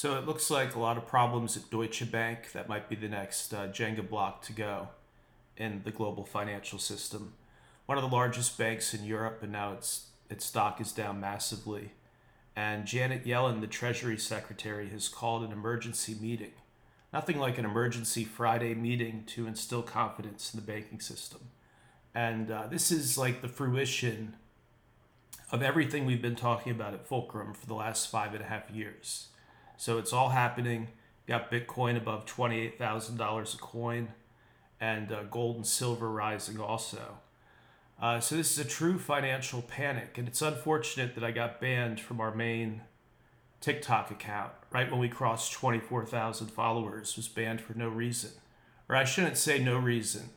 So it looks like a lot of problems at Deutsche Bank. That might be the next Jenga block to go in the global financial system. One of the largest banks in Europe, and now its stock is down massively. And Janet Yellen, the Treasury Secretary, has called an emergency meeting. Nothing like an emergency Friday meeting to instill confidence in the banking system. And this is like the fruition of everything we've been talking about at Fulcrum for the last 5.5 years. So it's all happening. Got Bitcoin above $28,000 a coin, and gold and silver rising also. So this is a true financial panic, and it's unfortunate that I got banned from our main TikTok account right when we crossed 24,000 followers. Was banned for no reason, or I shouldn't say no reason.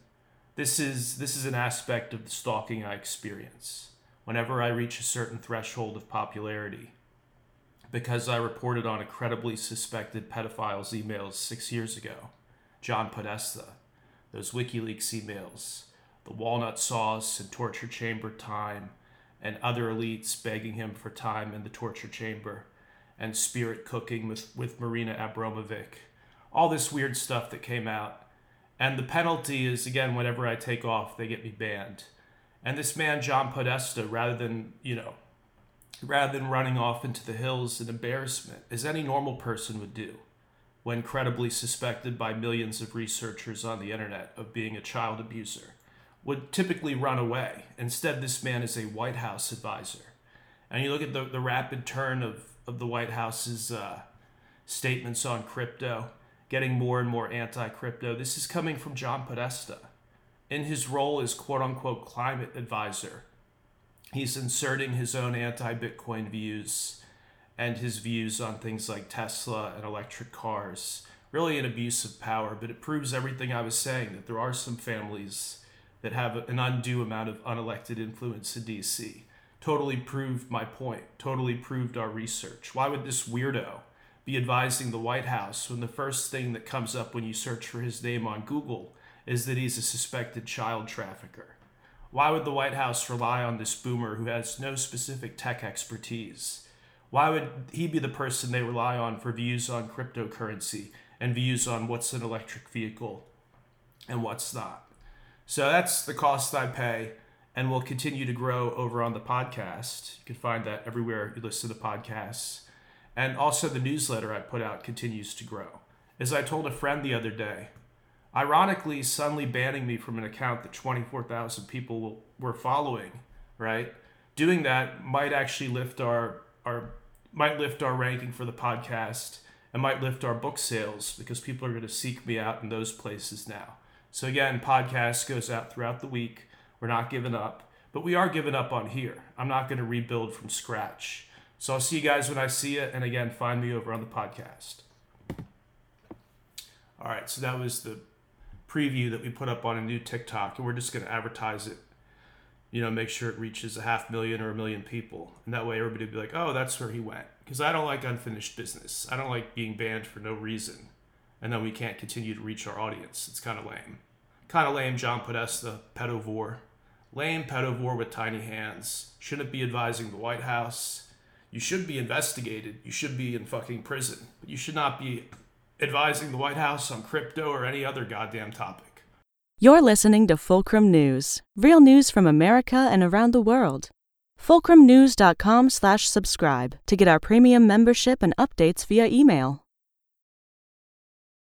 This is an aspect of the stalking I experience whenever I reach a certain threshold of popularity, because I reported on incredibly suspected pedophiles' emails 6 years ago. John Podesta, those WikiLeaks emails, the walnut sauce and torture chamber time, and other elites begging him for time in the torture chamber, and spirit cooking with Marina Abramovic. All this weird stuff that came out. And the penalty is, again, whenever I take off, they get me banned. And this man, John Podesta, rather than running off into the hills in embarrassment, as any normal person would do when credibly suspected by millions of researchers on the internet of being a child abuser, would typically run away. Instead, this man is a White House advisor. And you look at the rapid turn of the White House's statements on crypto, getting more and more anti-crypto. This is coming from John Podesta. In his role as quote-unquote climate advisor, he's inserting his own anti-Bitcoin views and his views on things like Tesla and electric cars. Really an abuse of power, but it proves everything I was saying, that there are some families that have an undue amount of unelected influence in DC. Totally proved my point, totally proved our research. Why would this weirdo be advising the White House when the first thing that comes up when you search for his name on Google is that he's a suspected child trafficker? Why would the White House rely on this boomer who has no specific tech expertise? Why would he be the person they rely on for views on cryptocurrency and views on what's an electric vehicle and what's not? So that's the cost I pay, and will continue to grow over on the podcast. You can find that everywhere you listen to podcasts. And also the newsletter I put out continues to grow. As I told a friend the other day, ironically, suddenly banning me from an account that 24,000 people were following, right? Doing that might actually lift our ranking for the podcast, and might lift our book sales, because people are going to seek me out in those places now. So again, podcast goes out throughout the week. We're not giving up, but we are giving up on here. I'm not going to rebuild from scratch. So I'll see you guys when I see you. And again, find me over on the podcast. All right, so that was the preview that we put up on a new TikTok, and we're just going to advertise it, make sure it reaches 500,000 or 1 million people. And that way everybody will be like, oh, that's where he went. Because I don't like unfinished business. I don't like being banned for no reason, and then we can't continue to reach our audience. It's kind of lame. John Podesta, pedovore. Lame pedovore with tiny hands. Shouldn't be advising the White House. You should be investigated. You should be in fucking prison. But you should not be advising the White House on crypto or any other goddamn topic. You're listening to Fulcrum News, real news from America and around the world. Fulcrumnews.com/subscribe to get our premium membership and updates via email.